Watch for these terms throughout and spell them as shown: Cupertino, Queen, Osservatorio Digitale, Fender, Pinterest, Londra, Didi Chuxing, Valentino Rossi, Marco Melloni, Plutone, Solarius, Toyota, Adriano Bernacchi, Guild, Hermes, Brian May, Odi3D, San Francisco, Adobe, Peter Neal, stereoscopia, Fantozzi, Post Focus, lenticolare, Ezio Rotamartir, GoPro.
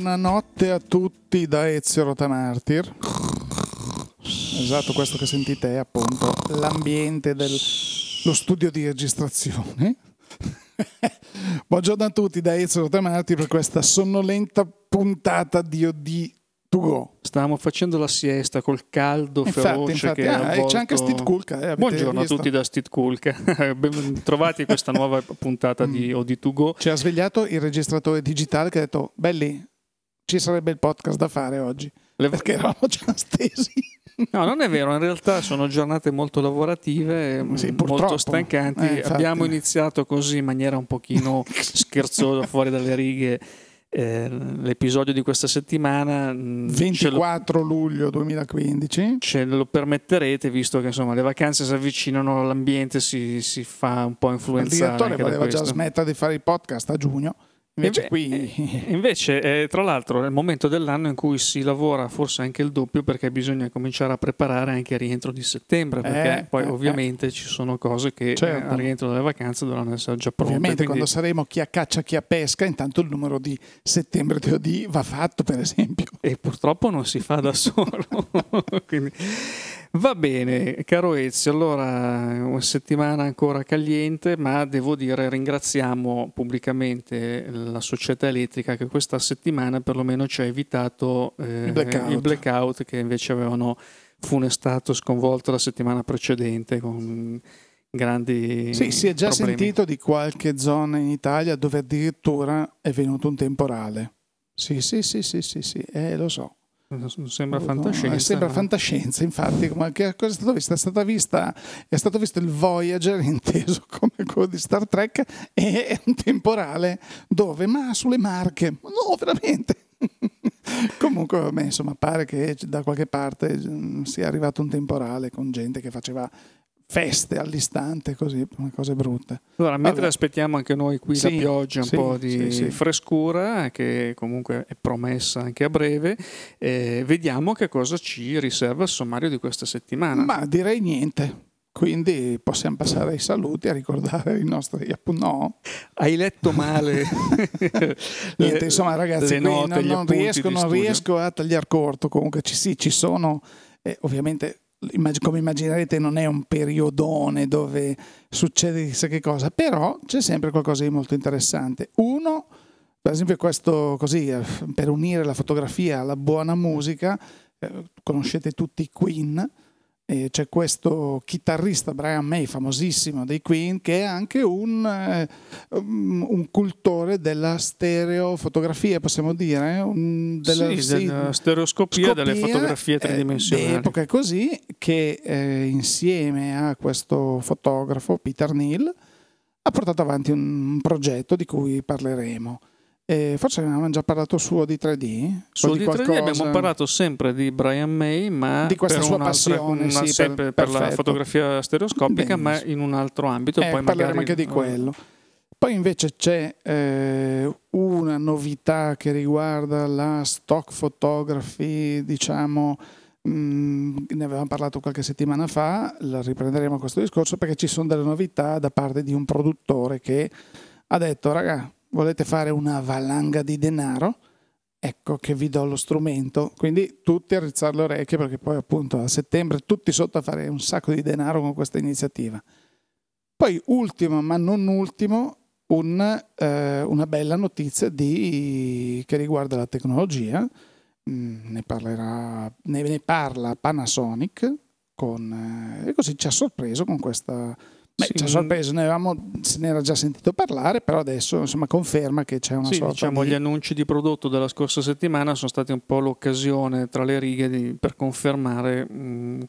Buonanotte a tutti da Ezio Rotamartir. Esatto, questo che sentite è appunto l'ambiente dello studio di registrazione. Buongiorno a tutti da Ezio Rotamartir per questa sonnolenta puntata di Odi2Go. Stavamo facendo la siesta col caldo feroce. Infatti, che avvolto... c'è anche Stid Kulk. Buongiorno visto? A tutti da Stid Kulk. Ben trovati questa nuova puntata di Odi2Go. Ci ha svegliato il registratore digitale che ha detto: belli, ci sarebbe il podcast da fare oggi. Perché eravamo già stesi. No, non è vero, in realtà sono giornate molto lavorative, sì, molto stancanti. Abbiamo iniziato così in maniera un pochino scherzosa, fuori dalle righe. L'episodio di questa settimana 24 luglio 2015 ce lo permetterete, visto che insomma le vacanze si avvicinano, l'ambiente si fa un po' influenzare. Il direttore voleva già smettere di fare i podcast a giugno. Invece, tra l'altro, è il momento dell'anno in cui si lavora forse anche il doppio, perché bisogna cominciare a preparare anche il rientro di settembre, perché poi ovviamente ci sono cose che al rientro dalle vacanze dovranno essere già pronte. Ovviamente quindi... quando saremo chi a caccia chi a pesca, intanto il numero di settembre di OD va fatto, per esempio. E purtroppo non si fa da solo. Quindi... Va bene, caro Ezio, allora una settimana ancora caliente, ma devo dire ringraziamo pubblicamente la società elettrica che questa settimana perlomeno ci ha evitato il blackout che invece avevano funestato, sconvolto la settimana precedente con grandi si è già problemi. Sentito di qualche zona in Italia dove addirittura è venuto un temporale. Sì, lo so. Sembra fantascienza. Fantascienza, infatti, come è stato visto il Voyager, inteso come quello di Star Trek, e è un temporale dove? Ma sulle Marche, no, veramente. Comunque, a me, insomma, pare che da qualche parte sia arrivato un temporale con gente che faceva feste all'istante, così, cose brutte. Allora, mentre aspettiamo anche noi qui la pioggia, un po' di frescura, che comunque è promessa anche a breve, vediamo che cosa ci riserva il sommario di questa settimana. Ma direi niente. Quindi possiamo passare ai saluti, a ricordare i nostri no. Hai letto male. Niente, insomma, ragazzi, note, non riesco a tagliar corto. Comunque ci sono, ovviamente. Come immaginerete non è un periodone dove succede chissà che cosa, però c'è sempre qualcosa di molto interessante. Uno, per esempio, questo così, per unire la fotografia alla buona musica, conoscete tutti i Queen, c'è questo chitarrista Brian May, famosissimo dei Queen, che è anche un cultore della stereofotografia, possiamo dire, della stereoscopia, delle fotografie tridimensionali. Epoca così, che insieme a questo fotografo Peter Neal ha portato avanti un progetto di cui parleremo. Forse avevamo già parlato su Odi3D. Su Odi3D abbiamo parlato sempre di Brian May, ma di questa sua passione per la fotografia stereoscopica, ma in un altro ambito. Poi parleremo magari... anche di quello. Poi invece c'è una novità che riguarda la stock photography, diciamo, ne avevamo parlato qualche settimana fa, la riprenderemo questo discorso perché ci sono delle novità da parte di un produttore che ha detto: ragazzi, volete fare una valanga di denaro? Ecco che vi do lo strumento. Quindi tutti a rizzare le orecchie, perché poi appunto a settembre tutti sotto a fare un sacco di denaro con questa iniziativa. Poi ultimo, ma non ultimo, una bella notizia che riguarda la tecnologia. Ne parla Panasonic e così ci ha sorpreso con questa... ci ha sorpreso, se ne era già sentito parlare, però adesso insomma conferma che c'è una sorta diciamo, gli annunci di prodotto della scorsa settimana sono stati un po' l'occasione tra le righe per confermare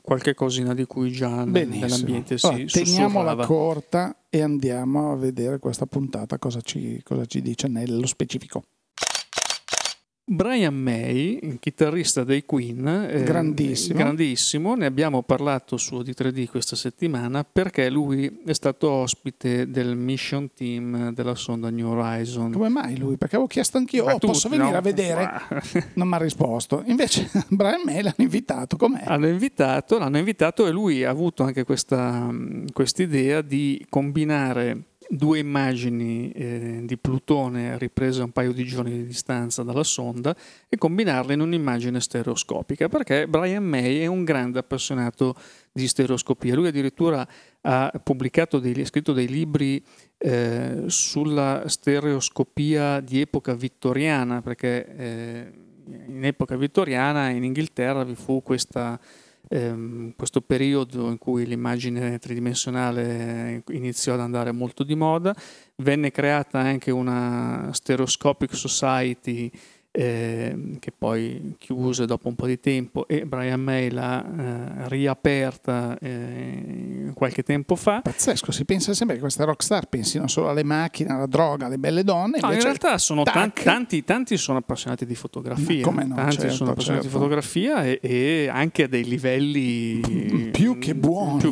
qualche cosina di cui già nell'ambiente si sussurrava. Teniamola corta e andiamo a vedere questa puntata cosa ci dice nello specifico. Brian May, chitarrista dei Queen, grandissimo, ne abbiamo parlato su Odi3D questa settimana perché lui è stato ospite del mission team della sonda New Horizon. Come mai lui? Perché avevo chiesto anch'io, posso venire a vedere? Non mi ha risposto. Invece Brian May l'hanno invitato, com'è? L'hanno invitato e lui ha avuto anche questa idea di combinare due immagini di Plutone riprese a un paio di giorni di distanza dalla sonda e combinarle in un'immagine stereoscopica, perché Brian May è un grande appassionato di stereoscopia. Lui addirittura ha pubblicato ha scritto dei libri sulla stereoscopia di epoca vittoriana, perché in epoca vittoriana in Inghilterra vi fu questo periodo in cui l'immagine tridimensionale iniziò ad andare molto di moda. Venne creata anche una Stereoscopic Society che poi chiuse dopo un po' di tempo, e Brian May l'ha riaperta qualche tempo fa. Pazzesco, si pensa sempre che queste rockstar pensino solo alle macchine, alla droga, alle belle donne. No, in realtà sono tanti sono appassionati di fotografia. Come no? Tanti sono appassionati di fotografia e anche a dei livelli più che buoni.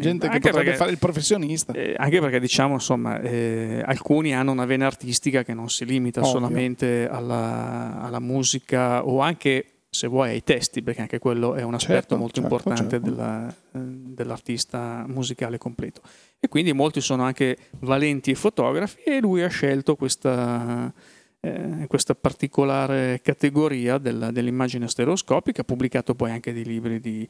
Gente che potrebbe fare il professionista. Anche perché, diciamo, insomma, alcuni hanno una vena artistica che non si limita solamente alla musica, o anche, se vuoi, ai testi, perché anche quello è un aspetto molto importante. Dell'artista musicale completo. E quindi molti sono anche valenti fotografi, e lui ha scelto questa particolare categoria dell'immagine stereoscopica. Ha pubblicato poi anche dei libri di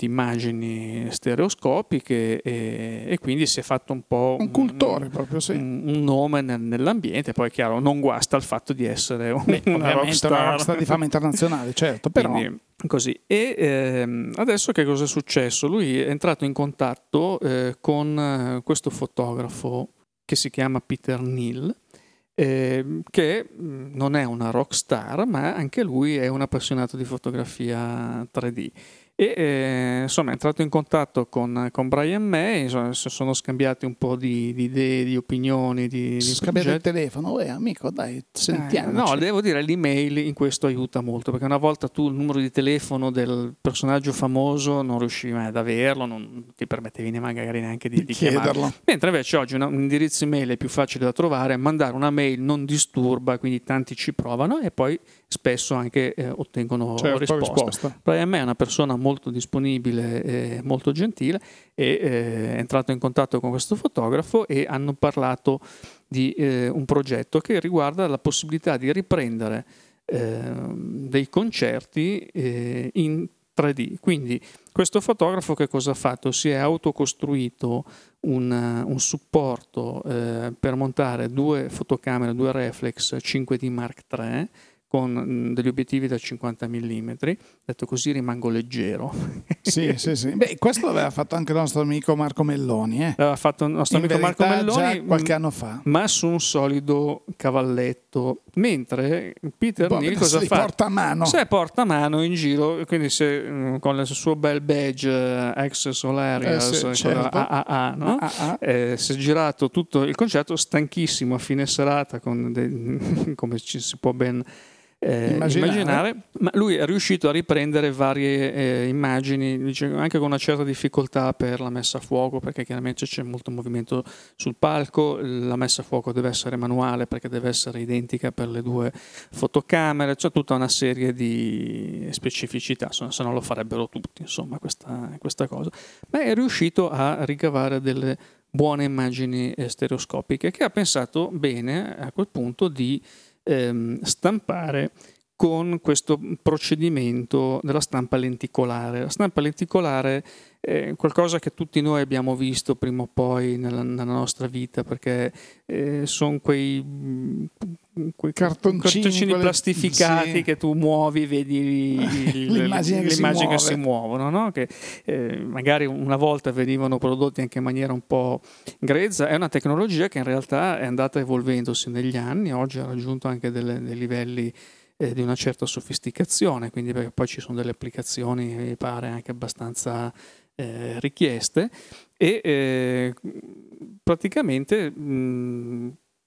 immagini stereoscopiche, e quindi si è fatto un po' un cultore, proprio sì, un nome nell'ambiente. Poi è chiaro, non guasta il fatto di essere una rockstar di fama internazionale, certo, però quindi, così. E adesso che cosa è successo? Lui è entrato in contatto con questo fotografo che si chiama Peter Neal, che non è una rockstar, ma anche lui è un appassionato di fotografia 3D. E insomma, è entrato in contatto con Brian May, insomma, sono scambiati un po' di idee, di opinioni, di scambiato il telefono, amico, dai, sentiamoci. No, devo dire, l'email in questo aiuta molto, perché una volta tu il numero di telefono del personaggio famoso non riuscivi mai ad averlo, non ti permettevi magari neanche di chiederlo, mentre invece oggi un indirizzo email è più facile da trovare. Mandare una mail non disturba, quindi tanti ci provano e poi spesso anche ottengono risposta. Brian May è una persona molto disponibile e molto gentile, e è entrato in contatto con questo fotografo e hanno parlato di un progetto che riguarda la possibilità di riprendere dei concerti in 3D. Quindi questo fotografo che cosa ha fatto? Si è autocostruito un supporto per montare due fotocamere, due reflex 5D Mark III, con degli obiettivi da 50 mm, detto così rimango leggero. Sì. Beh, questo l'aveva fatto anche il nostro amico Marco Melloni. L'aveva fatto il nostro amico Marco Melloni già qualche anno fa. Ma su un solido cavalletto. Mentre Peter Neal cosa fa? Se porta a mano in giro, quindi con il suo bel badge ex Solarius, si è girato tutto il concerto stanchissimo a fine serata, come ci si può ben immaginare, ma lui è riuscito a riprendere varie immagini, anche con una certa difficoltà per la messa a fuoco, perché chiaramente c'è molto movimento sul palco. La messa a fuoco deve essere manuale, perché deve essere identica per le due fotocamere. C'è tutta una serie di specificità, se no lo farebbero tutti, insomma, questa cosa. Ma è riuscito a ricavare delle buone immagini stereoscopiche, che ha pensato bene a quel punto di stampare con questo procedimento della stampa lenticolare. La stampa lenticolare è qualcosa che tutti noi abbiamo visto prima o poi nella nostra vita, perché sono quei cartoncini plastificati che tu muovi, vedi l'immagine che si muovono, no? Che magari una volta venivano prodotti anche in maniera un po' grezza. È una tecnologia che in realtà è andata evolvendosi negli anni, oggi ha raggiunto anche dei livelli di una certa sofisticazione, quindi perché poi ci sono delle applicazioni, mi pare, anche abbastanza richieste, e praticamente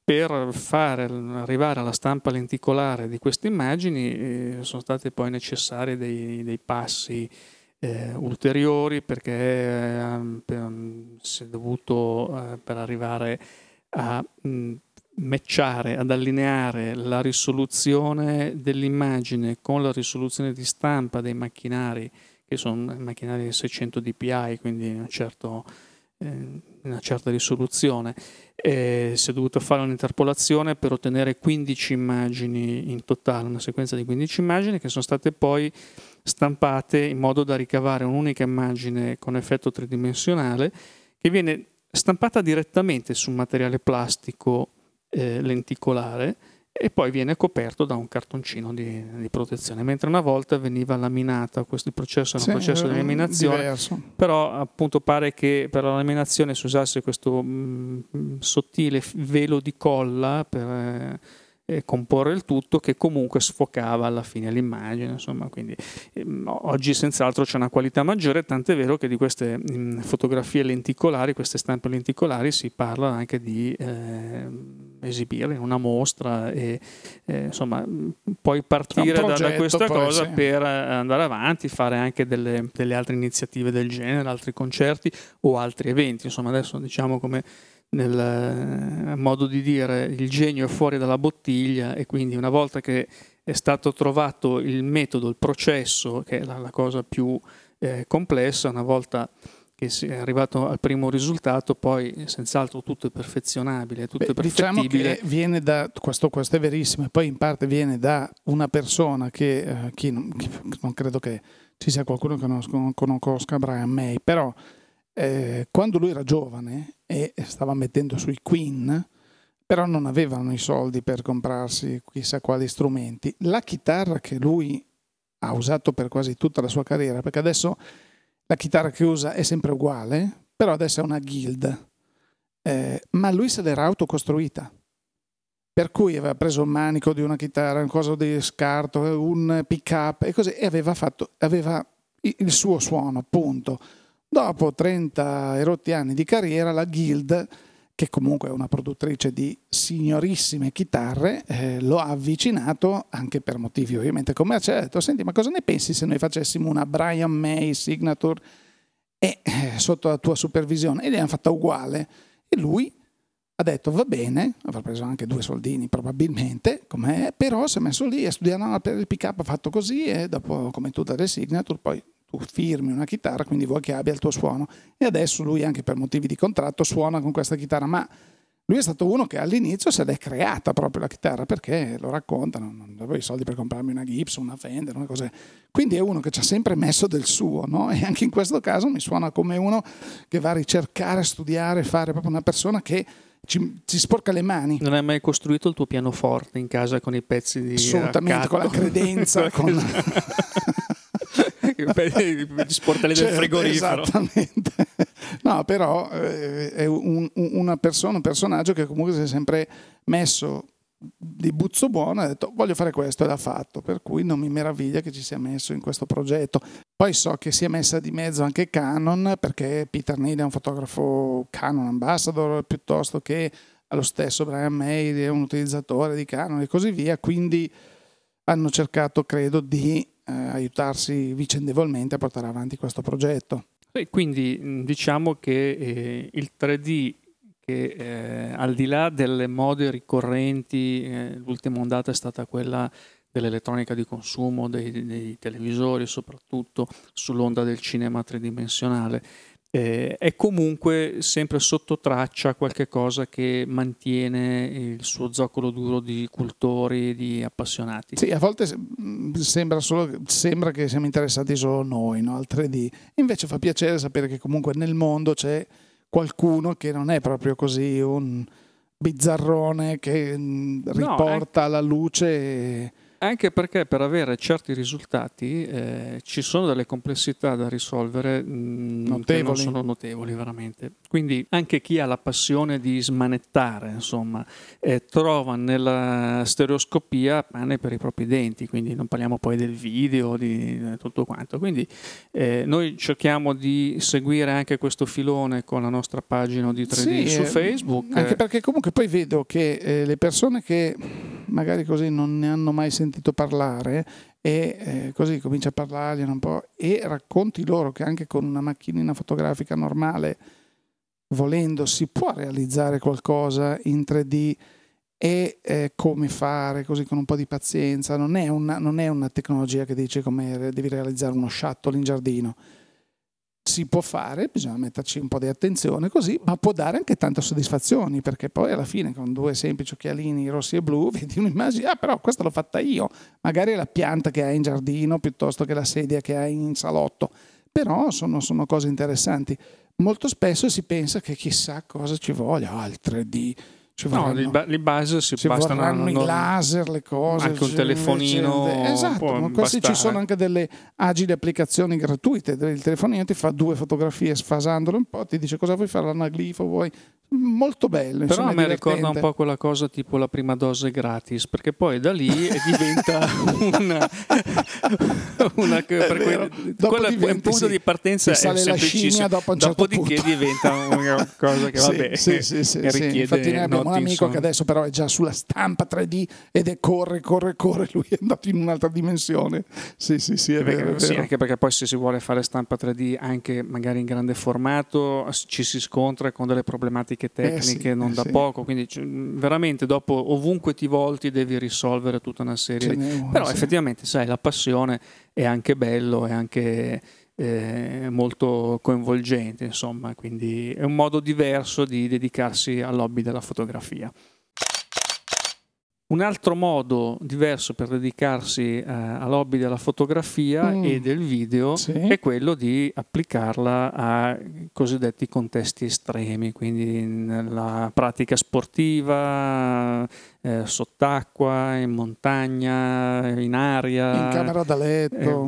per far arrivare alla stampa lenticolare di queste immagini sono stati poi necessari dei passi ulteriori, perché si è dovuto per arrivare a matchare, ad allineare la risoluzione dell'immagine con la risoluzione di stampa dei macchinari, che sono macchinari 600 dpi, quindi un certo una certa risoluzione. Si è dovuto fare un'interpolazione per ottenere 15 immagini in totale, una sequenza di 15 immagini che sono state poi stampate in modo da ricavare un'unica immagine con effetto tridimensionale che viene stampata direttamente su un materiale plastico lenticolare e poi viene coperto da un cartoncino di protezione, mentre una volta veniva laminata. Questo processo era un processo di laminazione diverso. Però appunto pare che per la laminazione si usasse questo sottile velo di colla per comporre il tutto, che comunque sfocava alla fine l'immagine, insomma. Quindi oggi senz'altro c'è una qualità maggiore, tant'è vero che di queste fotografie lenticolari, queste stampe lenticolari, si parla anche di esibire in una mostra e insomma poi partire da questa cosa per andare avanti, fare anche delle altre iniziative del genere, altri concerti o altri eventi, insomma. Adesso diciamo, come nel modo di dire, il genio è fuori dalla bottiglia, e quindi una volta che è stato trovato il metodo, il processo, che è la cosa più complessa, una volta che si è arrivato al primo risultato, poi senz'altro tutto è perfezionabile, tutto è perfettibile. Diciamo che viene da questo è verissimo, e poi in parte viene da una persona che non credo che ci sia qualcuno che non conosca Brian May, però quando lui era giovane e stava mettendo sui Queen, però non avevano i soldi per comprarsi chissà quali strumenti, la chitarra che lui ha usato per quasi tutta la sua carriera, perché adesso la chitarra che usa è sempre uguale, però adesso è una Guild, ma lui se l'era autocostruita, per cui aveva preso il manico di una chitarra, un coso di scarto, un pick up e così, e aveva il suo suono, punto. Dopo 30 e rotti anni di carriera, la Guild, che comunque è una produttrice di signorissime chitarre, lo ha avvicinato anche per motivi ovviamente commerciali. Ha detto: senti, ma cosa ne pensi se noi facessimo una Brian May Signature sotto la tua supervisione? E l'hanno fatta uguale. E lui ha detto: va bene, avrà preso anche 2 soldini probabilmente, com'è, però si è messo lì a studiare per il pick up, ha fatto così, e dopo, come tutte le Signature, poi firmi una chitarra, quindi vuoi che abbia il tuo suono. E adesso lui, anche per motivi di contratto, suona con questa chitarra, ma lui è stato uno che all'inizio se l'è creata proprio la chitarra, perché lo raccontano: non avevo i soldi per comprarmi una Gibson, una Fender, una cosa. Quindi è uno che ci ha sempre messo del suo, no? E anche in questo caso mi suona come uno che va a ricercare, studiare, fare, proprio una persona che ci sporca le mani. Non hai mai costruito il tuo pianoforte in casa con i pezzi di assolutamente, con la credenza con gli sportelli del frigorifero. Esattamente. No, però è una persona, un personaggio che comunque si è sempre messo di buzzo buono e ha detto: voglio fare questo, e l'ha fatto, per cui non mi meraviglia che ci sia messo in questo progetto. Poi so che si è messa di mezzo anche Canon, perché Peter Neal è un fotografo Canon ambassador, piuttosto che allo stesso Brian May è un utilizzatore di Canon e così via, quindi hanno cercato, credo, di aiutarsi vicendevolmente a portare avanti questo progetto. E quindi diciamo che il 3D, che al di là delle mode ricorrenti, l'ultima ondata è stata quella dell'elettronica di consumo, dei televisori, soprattutto sull'onda del cinema tridimensionale, è comunque sempre sotto traccia qualche cosa che mantiene il suo zoccolo duro di cultori, di appassionati. Sì, a volte sembra che siamo interessati solo noi, no, al 3D. Invece fa piacere sapere che comunque nel mondo c'è qualcuno che non è proprio così un bizzarrone che riporta alla luce... Anche perché per avere certi risultati ci sono delle complessità da risolvere, notevoli. Che non sono notevoli veramente. Quindi anche chi ha la passione di smanettare, insomma, trova nella stereoscopia pane per i propri denti, quindi non parliamo poi del video, di tutto quanto. Quindi noi cerchiamo di seguire anche questo filone con la nostra pagina di 3D su Facebook. Anche perché comunque poi vedo che le persone che magari così non ne hanno mai sentito parlare e così cominci a parlargliene un po' e racconti loro che anche con una macchinina fotografica normale, volendo, si può realizzare qualcosa in 3D e come fare, così con un po' di pazienza. Non è una tecnologia che dice come devi realizzare uno shuttle in giardino. si può fare, bisogna metterci un po' di attenzione così, ma può dare anche tante soddisfazioni, perché poi alla fine con due semplici occhialini rossi e blu vedi un'immagine, ah però questa l'ho fatta io, magari la pianta che hai in giardino piuttosto che la sedia che hai in salotto, però sono cose interessanti. Molto spesso si pensa che chissà cosa ci voglia, il 3D, ci vorranno, no, le base si bastano i laser, le cose, anche un telefonino recente. Esatto, queste ci sono anche delle agili applicazioni gratuite, il telefonino ti fa due fotografie sfasandolo un po', ti dice cosa vuoi fare, l'anaglifo vuoi, molto bello, però insomma, a me ricorda un po' quella cosa tipo la prima dose gratis, perché poi da lì diventa una il punto di partenza è semplicissimo, dopodiché diventa una cosa che vabbè richiede. Infatti noi abbiamo un amico che adesso però è già sulla stampa 3D ed è corre, lui è andato in un'altra dimensione. Sì, è vero. Sì, anche perché poi se si vuole fare stampa 3D anche magari in grande formato ci si scontra con delle problematiche tecniche da poco, quindi veramente dopo ovunque ti volti devi risolvere tutta una serie però effettivamente sai, la passione è anche bello, è anche molto coinvolgente, insomma, quindi è un modo diverso di dedicarsi all'hobby della fotografia. Un altro modo diverso per dedicarsi all'hobby della fotografia e del video è quello di applicarla a cosiddetti contesti estremi, quindi nella pratica sportiva, sott'acqua, in montagna, in aria, in camera da letto,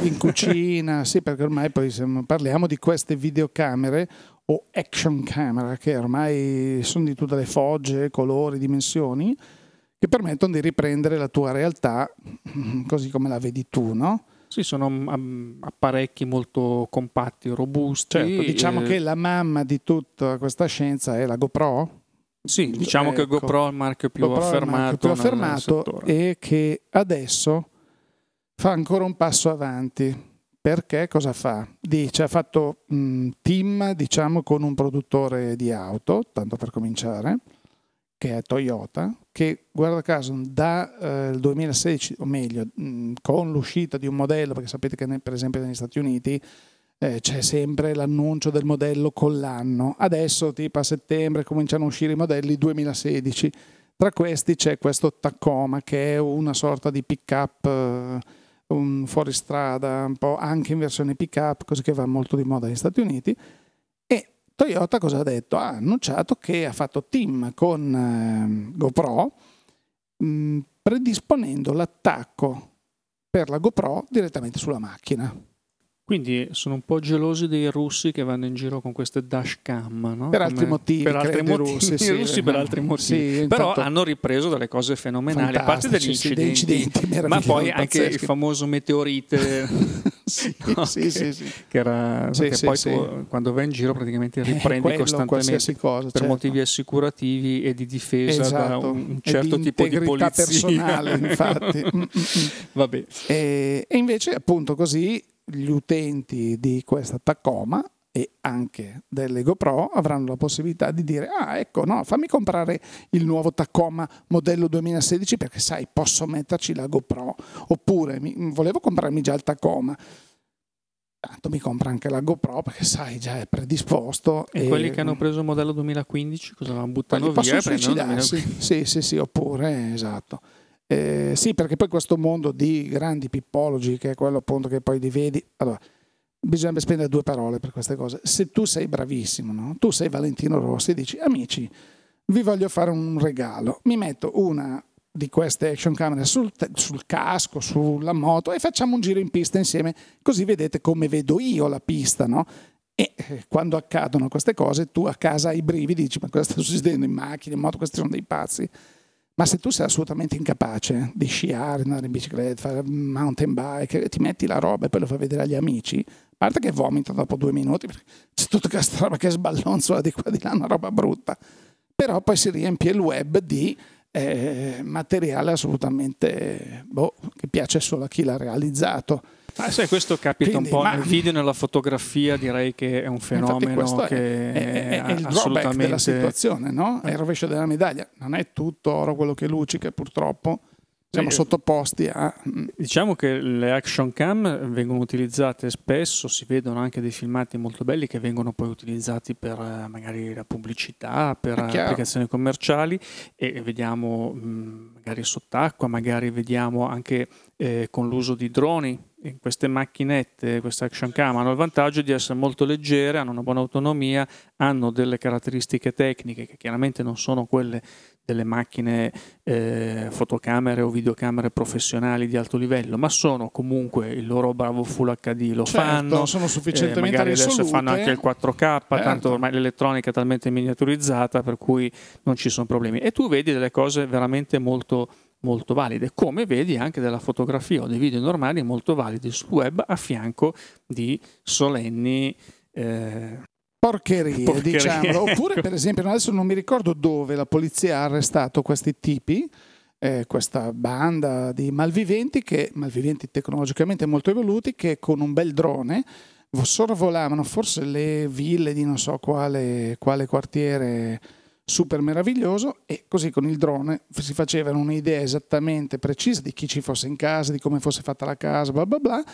in cucina, sì, perché ormai poi parliamo di queste videocamere o action camera che ormai sono di tutte le fogge, colori, dimensioni, che permettono di riprendere la tua realtà così come la vedi tu, no? Sì, sono apparecchi molto compatti, robusti. Certo, diciamo che la mamma di tutta questa scienza è la GoPro. Sì, diciamo che GoPro è il marchio più affermato e che adesso fa ancora un passo avanti. Perché cosa fa? Dice, ha fatto team, diciamo, con un produttore di auto, tanto per cominciare, che è Toyota, che guarda caso dal 2016, o meglio, con l'uscita di un modello, perché sapete che per esempio negli Stati Uniti c'è sempre l'annuncio del modello con l'anno. Adesso tipo a settembre cominciano a uscire i modelli 2016. Tra questi c'è questo Tacoma, che è una sorta di pick-up un fuoristrada, un po' anche in versione pick up, così, che va molto di moda negli Stati Uniti. E Toyota cosa ha detto? Ha annunciato che ha fatto team con GoPro, predisponendo l'attacco per la GoPro direttamente sulla macchina. Quindi sono un po' gelosi dei russi che vanno in giro con queste dash cam, no? Per altri motivi. Per altri motivi. Russi per altri motivi. Sì, però hanno ripreso delle cose fenomenali, a parte degli incidenti ma poi anche il famoso meteorite che era quando vai in giro praticamente riprendi costantemente cosa, per motivi assicurativi e di difesa da un certo tipo di polizia personale, infatti. Vabbè. E invece appunto così gli utenti di questa Tacoma e anche delle GoPro avranno la possibilità di dire fammi comprare il nuovo Tacoma modello 2016 perché sai posso metterci la GoPro, oppure volevo comprarmi già il Tacoma, tanto mi compra anche la GoPro perché sai già è predisposto. E quelli che hanno preso il modello 2015 cosa l'hanno buttato via? Sì, oppure sì, perché poi questo mondo di grandi pippologi, che è quello appunto che poi li vedi, allora bisogna spendere due parole per queste cose. Se tu sei bravissimo, no? Tu sei Valentino Rossi e dici amici vi voglio fare un regalo, mi metto una di queste action camera sul casco, sulla moto e facciamo un giro in pista insieme così vedete come vedo io la pista, no? E quando accadono queste cose tu a casa hai i brividi, dici ma cosa sta succedendo in macchina, in moto, questi sono dei pazzi. Ma se tu sei assolutamente incapace di sciare, andare in bicicletta, fare mountain bike, ti metti la roba e poi lo fai vedere agli amici, a parte che vomita dopo 2 minuti, perché c'è tutta questa roba che sballonzola di qua di là, una roba brutta. Però poi si riempie il web di materiale assolutamente che piace solo a chi l'ha realizzato. Sai, questo capita nel video, nella fotografia, direi che è un fenomeno che è il drawback della situazione, no? È il rovescio della medaglia, non è tutto oro quello che luccica, purtroppo. siamo sottoposti a... Diciamo che le action cam vengono utilizzate spesso, si vedono anche dei filmati molto belli che vengono poi utilizzati per magari la pubblicità, per applicazioni commerciali, e vediamo magari sott'acqua, magari vediamo anche con l'uso di droni. Queste macchinette, queste action cam hanno il vantaggio di essere molto leggere, hanno una buona autonomia, hanno delle caratteristiche tecniche che chiaramente non sono quelle delle macchine fotocamere o videocamere professionali di alto livello, ma sono comunque il loro bravo Full HD, lo fanno, sono sufficientemente risolute. Adesso fanno anche il 4K, tanto ormai l'elettronica è talmente miniaturizzata per cui non ci sono problemi, e tu vedi delle cose veramente molto molto valide, come vedi anche della fotografia o dei video normali molto validi sul web a fianco di solenni porcherie, diciamo. Oppure per esempio, adesso non mi ricordo dove, la polizia ha arrestato questi tipi, questa banda di malviventi, che malviventi tecnologicamente molto evoluti, che con un bel drone sorvolavano forse le ville di non so quale quartiere super meraviglioso, e così con il drone si facevano un'idea esattamente precisa di chi ci fosse in casa, di come fosse fatta la casa, bla bla bla,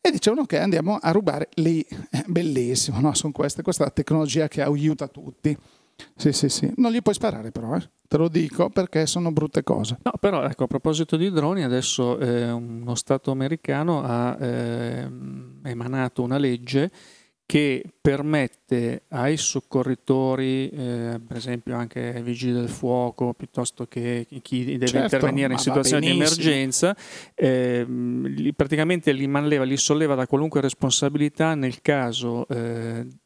e dicevano che andiamo a rubare lì. Bellissimo, no? Sono questa è la tecnologia che aiuta tutti. Sì. Non gli puoi sparare però, te lo dico, perché sono brutte cose. No, però ecco, a proposito di droni, adesso uno stato americano ha emanato una legge che permette ai soccorritori, per esempio anche ai vigili del fuoco, piuttosto che chi deve intervenire in situazioni di emergenza, praticamente li solleva da qualunque responsabilità nel caso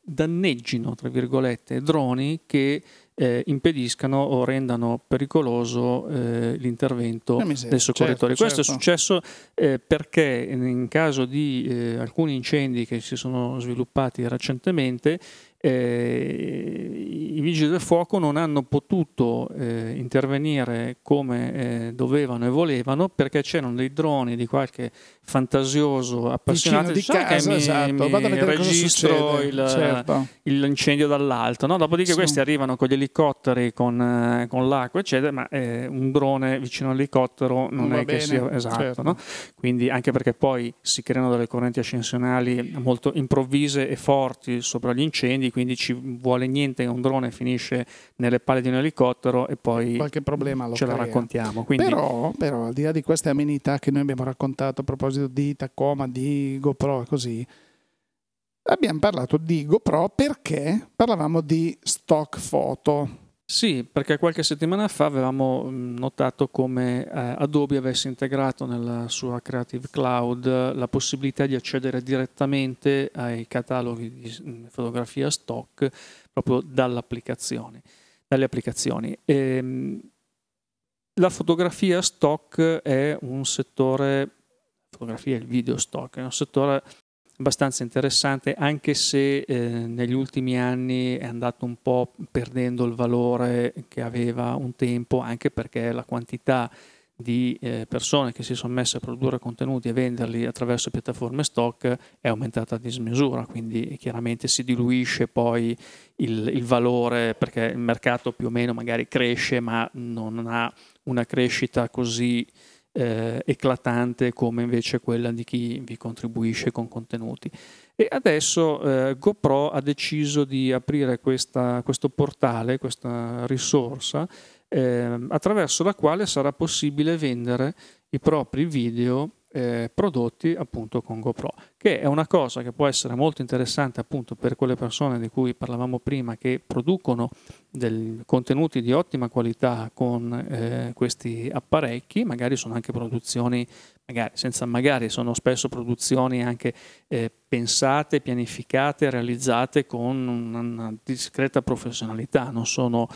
danneggino, tra virgolette, droni che impediscano o rendano pericoloso l'intervento dei soccorritori. Questo è successo perché in caso di alcuni incendi che si sono sviluppati recentemente, i vigili del fuoco non hanno potuto intervenire come dovevano e volevano, perché c'erano dei droni di qualche fantasioso appassionato di casa, vado a vedere, registro l'incendio dall'alto, no? Dopodiché questi arrivano con gli elicotteri, con l'acqua eccetera, ma un drone vicino all'elicottero non è che sia no? Quindi, anche perché poi si creano delle correnti ascensionali molto improvvise e forti sopra gli incendi, quindi ci vuole niente che un drone finisce nelle palle di un elicottero e poi qualche problema lo crea. La raccontiamo. Quindi... Però al di là di queste amenità che noi abbiamo raccontato a proposito di Tacoma, di GoPro e così, abbiamo parlato di GoPro perché parlavamo di stock foto. Sì, perché qualche settimana fa avevamo notato come Adobe avesse integrato nella sua Creative Cloud la possibilità di accedere direttamente ai cataloghi di fotografia stock proprio dalle applicazioni. La fotografia stock è un settore, fotografia e il video stock, è un settore abbastanza interessante, anche se negli ultimi anni è andato un po' perdendo il valore che aveva un tempo, anche perché la quantità di persone che si sono messe a produrre contenuti e venderli attraverso piattaforme stock è aumentata a dismisura, quindi chiaramente si diluisce poi il valore, perché il mercato più o meno magari cresce, ma non ha una crescita così eclatante come invece quella di chi vi contribuisce con contenuti. E adesso GoPro ha deciso di aprire questo portale, questa risorsa, attraverso la quale sarà possibile vendere i propri video prodotti appunto con GoPro, che è una cosa che può essere molto interessante appunto per quelle persone di cui parlavamo prima, che producono dei contenuti di ottima qualità con questi apparecchi, magari sono anche produzioni, sono spesso produzioni anche pensate, pianificate, realizzate con una discreta professionalità, non sono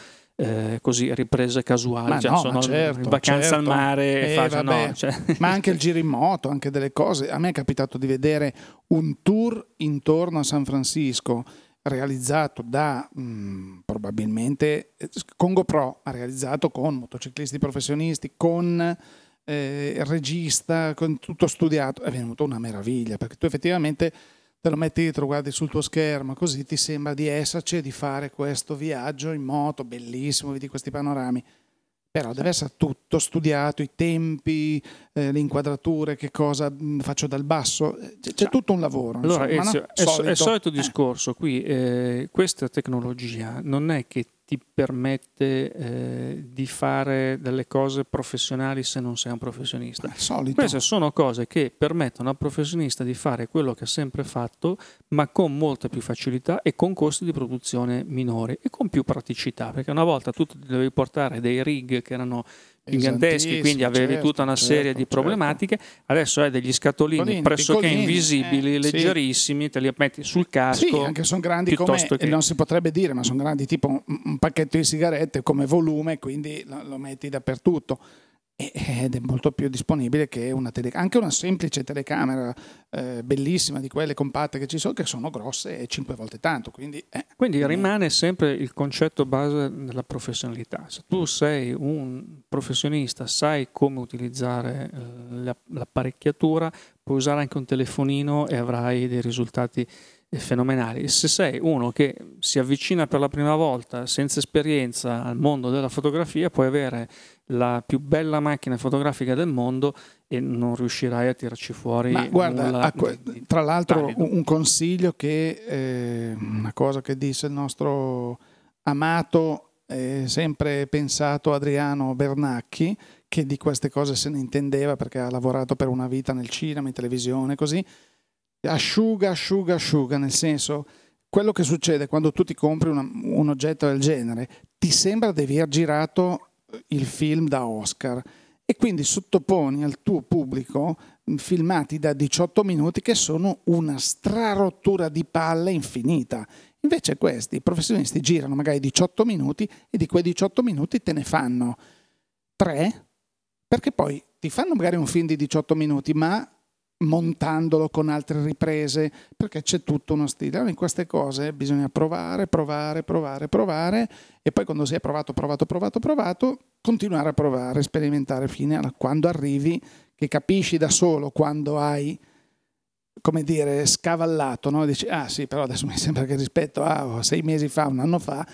così riprese casuali, sono in vacanza al mare, ma anche il giro in moto, anche delle cose. A me è capitato di vedere un tour intorno a San Francisco realizzato da probabilmente con GoPro, realizzato con motociclisti professionisti, con il regista, con tutto studiato. È venuta una meraviglia, perché tu effettivamente te lo metti dietro, guardi sul tuo schermo, così ti sembra di esserci e di fare questo viaggio in moto, bellissimo, vedi questi panorami. Però deve essere tutto studiato, i tempi, le inquadrature, che cosa faccio dal basso, c'è tutto un lavoro. Allora, insomma, è il solito discorso, qui questa tecnologia non è che ti permette di fare delle cose professionali se non sei un professionista. Queste sono cose che permettono al professionista di fare quello che ha sempre fatto, ma con molta più facilità e con costi di produzione minori e con più praticità, perché una volta tu ti dovevi portare dei rig che erano giganteschi, quindi avevi tutta una serie di problematiche. Adesso hai degli scatolini pressoché invisibili, leggerissimi, te li metti sul casco. Sì, anche sono grandi come, che... non si potrebbe dire, ma sono grandi tipo un pacchetto di sigarette come volume, quindi lo metti dappertutto. Ed è molto più disponibile che una telecamera, anche una semplice telecamera bellissima, di quelle compatte che ci sono, che sono grosse e 5 volte tanto, quindi rimane sempre il concetto base della professionalità. Se tu sei un professionista, sai come utilizzare l'apparecchiatura, puoi usare anche un telefonino e avrai dei risultati fenomenali. Se sei uno che si avvicina per la prima volta senza esperienza al mondo della fotografia, puoi avere la più bella macchina fotografica del mondo e non riuscirai a tirarci fuori. Ma guarda, tra l'altro un consiglio che una cosa che disse il nostro amato sempre pensato Adriano Bernacchi, che di queste cose se ne intendeva perché ha lavorato per una vita nel cinema, in televisione, così. Asciuga, nel senso, quello che succede quando tu ti compri un oggetto del genere, ti sembra di aver girato il film da Oscar e quindi sottoponi al tuo pubblico filmati da 18 minuti che sono una strarottura di palle infinita. Invece questi, i professionisti, girano magari 18 minuti e di quei 18 minuti te ne fanno 3, perché poi ti fanno magari un film di 18 minuti, ma montandolo con altre riprese, perché c'è tutto uno stile. Allora in queste cose bisogna provare e poi quando si è provato, continuare a provare, sperimentare fino a quando arrivi che capisci da solo, quando hai, come dire, scavallato, no? Dici, ah sì, però adesso mi sembra che rispetto a 6 mesi fa, un anno fa,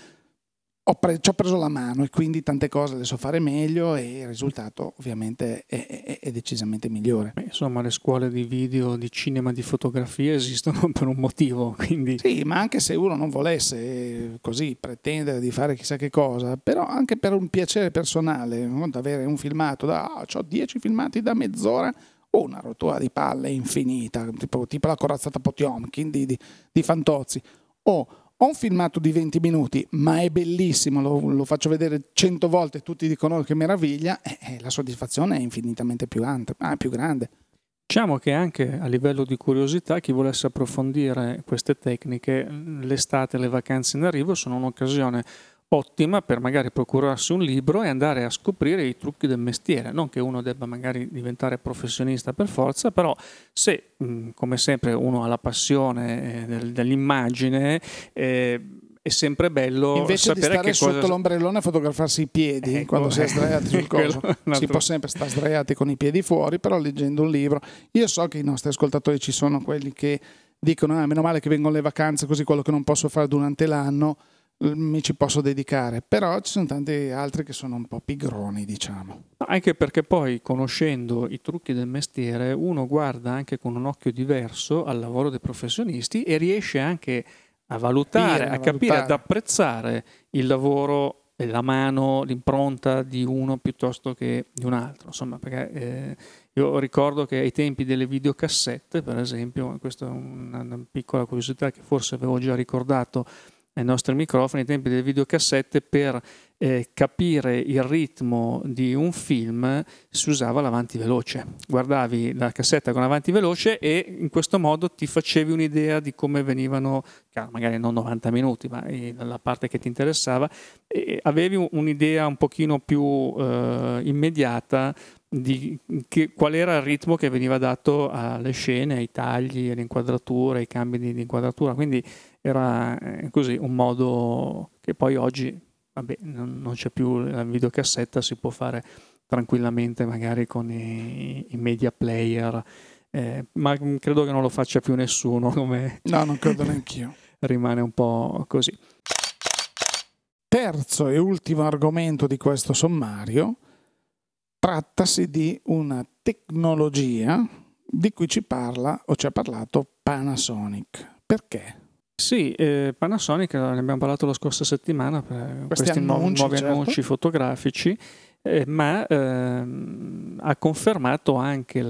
ci ho preso la mano e quindi tante cose le so fare meglio e il risultato ovviamente è decisamente migliore. Beh, insomma, le scuole di video, di cinema, di fotografia esistono per un motivo, quindi... Sì, ma anche se uno non volesse così pretendere di fare chissà che cosa, però anche per un piacere personale, avere un filmato c'ho 10 filmati da mezz'ora, una rottura di palle infinita, tipo la Corazzata Potemkin di Fantozzi, Ho un filmato di 20 minuti, ma è bellissimo, lo faccio vedere 100 volte e tutti dicono che meraviglia, la soddisfazione è infinitamente più grande. Diciamo che anche a livello di curiosità, chi volesse approfondire queste tecniche, l'estate e le vacanze in arrivo sono un'occasione ottima per magari procurarsi un libro e andare a scoprire i trucchi del mestiere. Non che uno debba magari diventare professionista per forza, però se, come sempre, uno ha la passione dell'immagine, è sempre bello invece sapere di stare sotto l'ombrellone a fotografarsi i piedi, quando si è sdraiati sul coso. Si può sempre stare sdraiati con i piedi fuori, però leggendo un libro. Io so che i nostri ascoltatori ci sono quelli che dicono meno male che vengono le vacanze, così quello che non posso fare durante l'anno mi ci posso dedicare, però ci sono tanti altri che sono un po' pigroni, diciamo. Anche perché poi, conoscendo i trucchi del mestiere, uno guarda anche con un occhio diverso al lavoro dei professionisti e riesce anche a valutare, capire, ad apprezzare il lavoro e la mano, l'impronta di uno piuttosto che di un altro. Insomma, perché io ricordo che ai tempi delle videocassette, per esempio, questa è una piccola curiosità che forse avevo già ricordato ai nostri microfoni, ai tempi delle videocassette, per capire il ritmo di un film si usava l'avanti veloce. Guardavi la cassetta con l'avanti veloce e in questo modo ti facevi un'idea di come venivano, magari non 90 minuti, ma la parte che ti interessava, e avevi un'idea un pochino più immediata di qual era il ritmo che veniva dato alle scene, ai tagli, alle inquadrature, ai cambi di inquadratura. Quindi era così un modo che poi oggi, vabbè, non c'è più la videocassetta, si può fare tranquillamente magari con i media player, ma credo che non lo faccia più nessuno. Non credo neanch'io. Rimane un po' così. Per terzo e ultimo argomento di questo sommario trattasi di una tecnologia di cui ci parla o ci ha parlato Panasonic. Perché? Sì, Panasonic, ne abbiamo parlato la scorsa settimana per questi nuovi annunci fotografici, ma ha confermato anche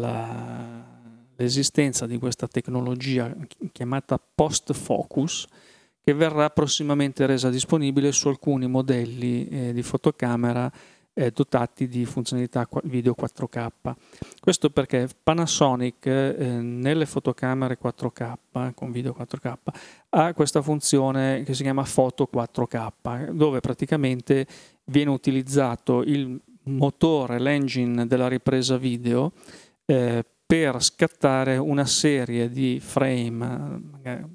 l'esistenza di questa tecnologia chiamata Post Focus, che verrà prossimamente resa disponibile su alcuni modelli di fotocamera dotati di funzionalità video 4K. Questo perché Panasonic nelle fotocamere 4K con video 4K ha questa funzione che si chiama Foto 4K, dove praticamente viene utilizzato il motore, l'engine della ripresa video per scattare una serie di frame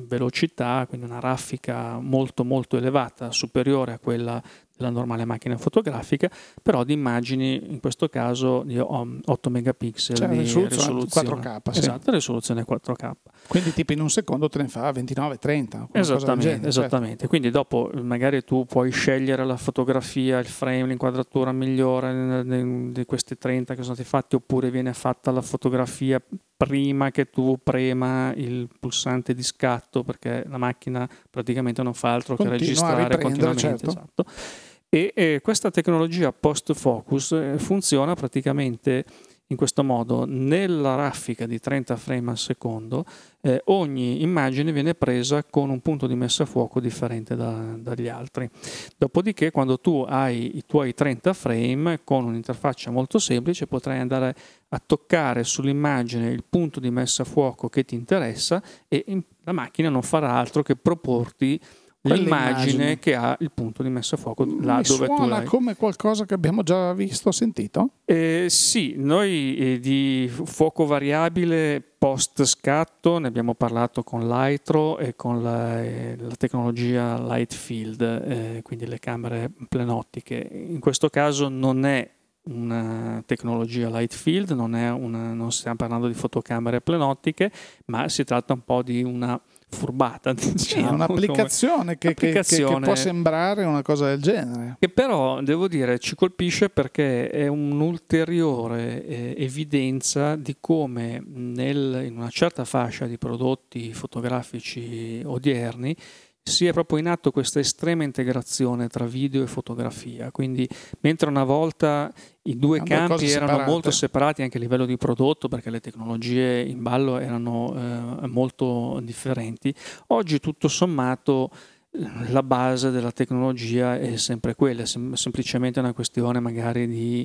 velocità, quindi una raffica molto molto elevata, superiore a quella della normale macchina fotografica, però di immagini in questo caso di 8 megapixel, cioè, di risoluzione 4K, sì. Esatto, risoluzione 4K. Quindi tipo in un secondo te ne fa 29-30. Esattamente. Certo. Quindi dopo magari tu puoi scegliere la fotografia, il frame, l'inquadratura migliore di questi 30 che sono stati fatti, oppure viene fatta la fotografia prima che tu prema il pulsante di scatto, perché la macchina praticamente non fa altro che registrare continuamente. Certo. Esatto. E questa tecnologia post focus funziona praticamente in questo modo: nella raffica di 30 frame al secondo ogni immagine viene presa con un punto di messa a fuoco differente dagli altri. Dopodiché, quando tu hai i tuoi 30 frame con un'interfaccia molto semplice, potrai andare a toccare sull'immagine il punto di messa a fuoco che ti interessa e la macchina non farà altro che proporti l'immagine che ha il punto di messa a fuoco là dove tu l'hai. Come qualcosa che abbiamo già visto o sentito? Sì, noi di fuoco variabile post scatto ne abbiamo parlato con Lightro e con la tecnologia Lightfield, quindi le camere plenottiche. In questo caso non è una tecnologia light field, non stiamo parlando di fotocamere plenottiche, ma si tratta un po' di una furbata, diciamo. Sì, è un'applicazione che può sembrare una cosa del genere, che però devo dire ci colpisce perché è un'ulteriore evidenza di come in una certa fascia di prodotti fotografici odierni si è proprio in atto questa estrema integrazione tra video e fotografia. Quindi mentre una volta i due campi erano molto separati anche a livello di prodotto, perché le tecnologie in ballo erano molto differenti, oggi tutto sommato la base della tecnologia è sempre quella, è semplicemente una questione magari di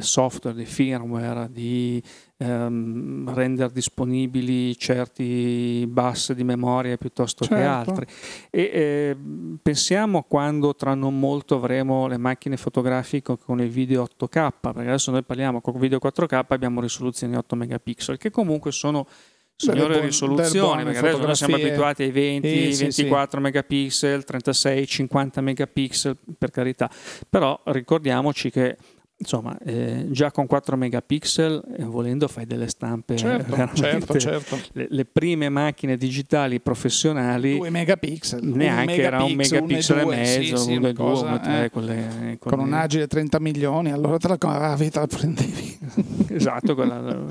software, di firmware, di rendere disponibili certi bus di memoria piuttosto che altri. E pensiamo quando tra non molto avremo le macchine fotografiche con i video 8K, perché adesso noi parliamo con video 4K, abbiamo risoluzioni 8 megapixel che comunque sono signore risoluzioni, perché adesso noi siamo abituati ai 20, 24 megapixel, 36, 50 megapixel, per carità, però ricordiamoci che insomma già con 4 megapixel volendo fai delle stampe certo. Le prime macchine digitali professionali 2 megapixel neanche era un megapixel e mezzo, con un agile 30 milioni allora te la compravi, te la prendevi. Esatto, quella la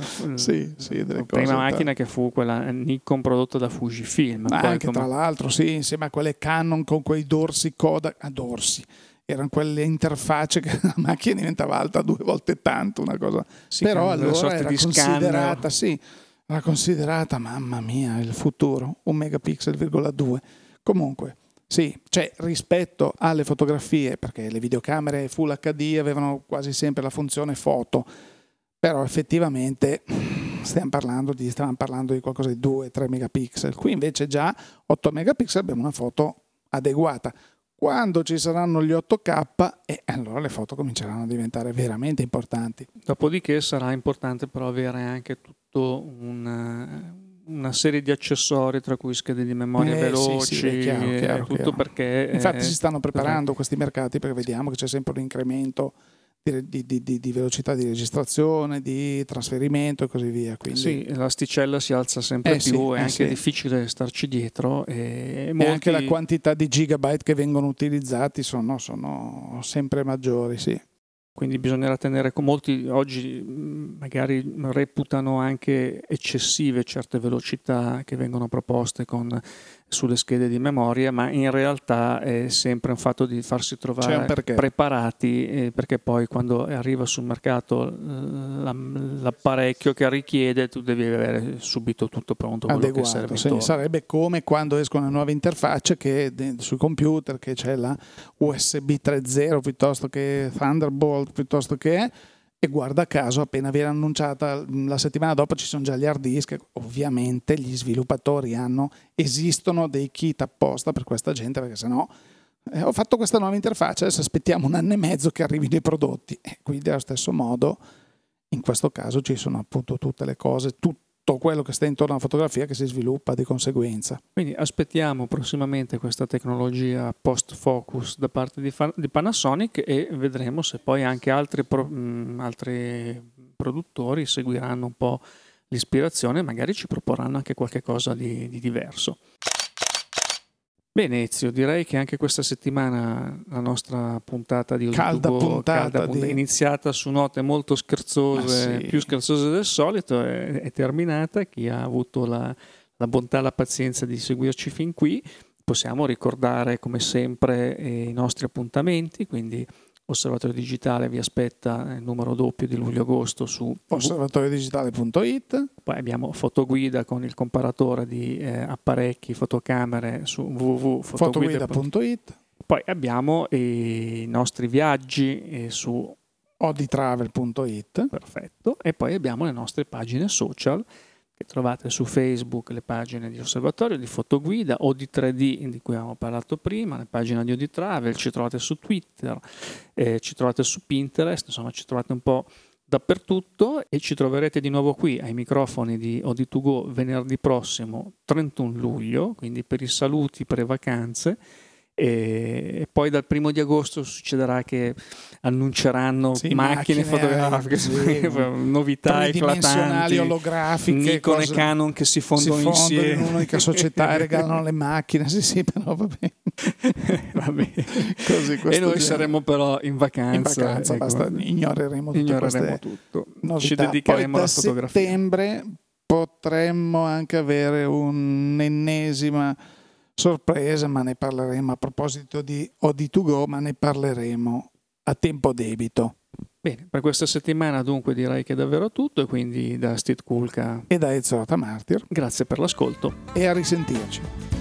prima macchina che fu quella Nikon prodotta da Fujifilm, anche tra l'altro insieme a quelle Canon con quei dorsi Kodak erano quelle interfacce che la macchina diventava alta due volte tanto, una cosa. Sì, però allora era considerata, mamma mia, il futuro, 1,2 megapixel. Comunque, rispetto alle fotografie, perché le videocamere Full HD avevano quasi sempre la funzione foto, però effettivamente stiamo parlando di qualcosa di 2-3 megapixel. Qui invece già 8 megapixel abbiamo una foto adeguata. Quando ci saranno gli 8K, allora le foto cominceranno a diventare veramente importanti. Dopodiché sarà importante però avere anche tutto una serie di accessori, tra cui schede di memoria veloci, chiaro. Perché infatti si stanno preparando questi mercati, perché vediamo che c'è sempre un incremento di velocità di registrazione, di trasferimento e così via. Quindi... sì, l'asticella si alza sempre più, sì, è anche difficile starci dietro, e molti... anche la quantità di gigabyte che vengono utilizzati sono sempre maggiori, sì. Quindi bisognerà tenere con molti, oggi magari reputano anche eccessive certe velocità che vengono proposte sulle schede di memoria, ma in realtà è sempre un fatto di farsi trovare preparati, perché poi quando arriva sul mercato l'apparecchio che richiede, tu devi avere subito tutto pronto, adeguato, quello che serve. Sarebbe come quando escono le nuove interfacce che sui computer, che c'è la USB 3.0 piuttosto che Thunderbolt, piuttosto che, e guarda caso appena viene annunciata la settimana dopo ci sono già gli hard disk. Ovviamente gli sviluppatori esistono dei kit apposta per questa gente, perché sennò ho fatto questa nuova interfaccia, adesso aspettiamo 1 anno e mezzo che arrivino i prodotti, e quindi allo stesso modo in questo caso ci sono appunto tutte le cose, tutto quello che sta intorno alla fotografia che si sviluppa di conseguenza. Quindi aspettiamo prossimamente questa tecnologia post focus da parte di Panasonic, e vedremo se poi anche altri produttori seguiranno un po' l'ispirazione e magari ci proporranno anche qualche cosa di diverso. Bene Ezio, direi che anche questa settimana la nostra puntata di Odi2Go è iniziata su note molto scherzose, più scherzose del solito, è terminata. Chi ha avuto la bontà e la pazienza di seguirci fin qui, possiamo ricordare come sempre i nostri appuntamenti, quindi Osservatorio Digitale vi aspetta il numero doppio di luglio-agosto su osservatoriodigitale.it. Poi abbiamo Fotoguida con il comparatore di apparecchi, fotocamere su www.fotoguida.it. Poi abbiamo i nostri viaggi su oditravel.it. Perfetto. E poi abbiamo le nostre pagine social, che trovate su Facebook le pagine di Osservatorio, di Fotoguida, Odi3D di cui abbiamo parlato prima, la pagina di Oditravel, ci trovate su Twitter, ci trovate su Pinterest, insomma ci trovate un po' dappertutto, e ci troverete di nuovo qui ai microfoni di Odi2Go venerdì prossimo 31 luglio, quindi per i saluti, per le vacanze. E poi dal 1° di agosto succederà che annunceranno macchine fotografiche, novità eclatanti, olografiche, Nikon e Canon che si fondono insieme in un'unica società e regalano le macchine. Sì, però va bene. Va bene. Così, e noi saremo però in vacanza, ecco. Basta, ignoreremo tutto. Novità. Ci dedicheremo alla fotografia. A settembre potremmo anche avere un'ennesima sorpresa, ma ne parleremo a proposito di Odi2Go, ma ne parleremo a tempo debito. Bene, per questa settimana dunque direi che è davvero tutto, e quindi da Stid Kulk e da Ezio Rotamartir, grazie per l'ascolto e a risentirci.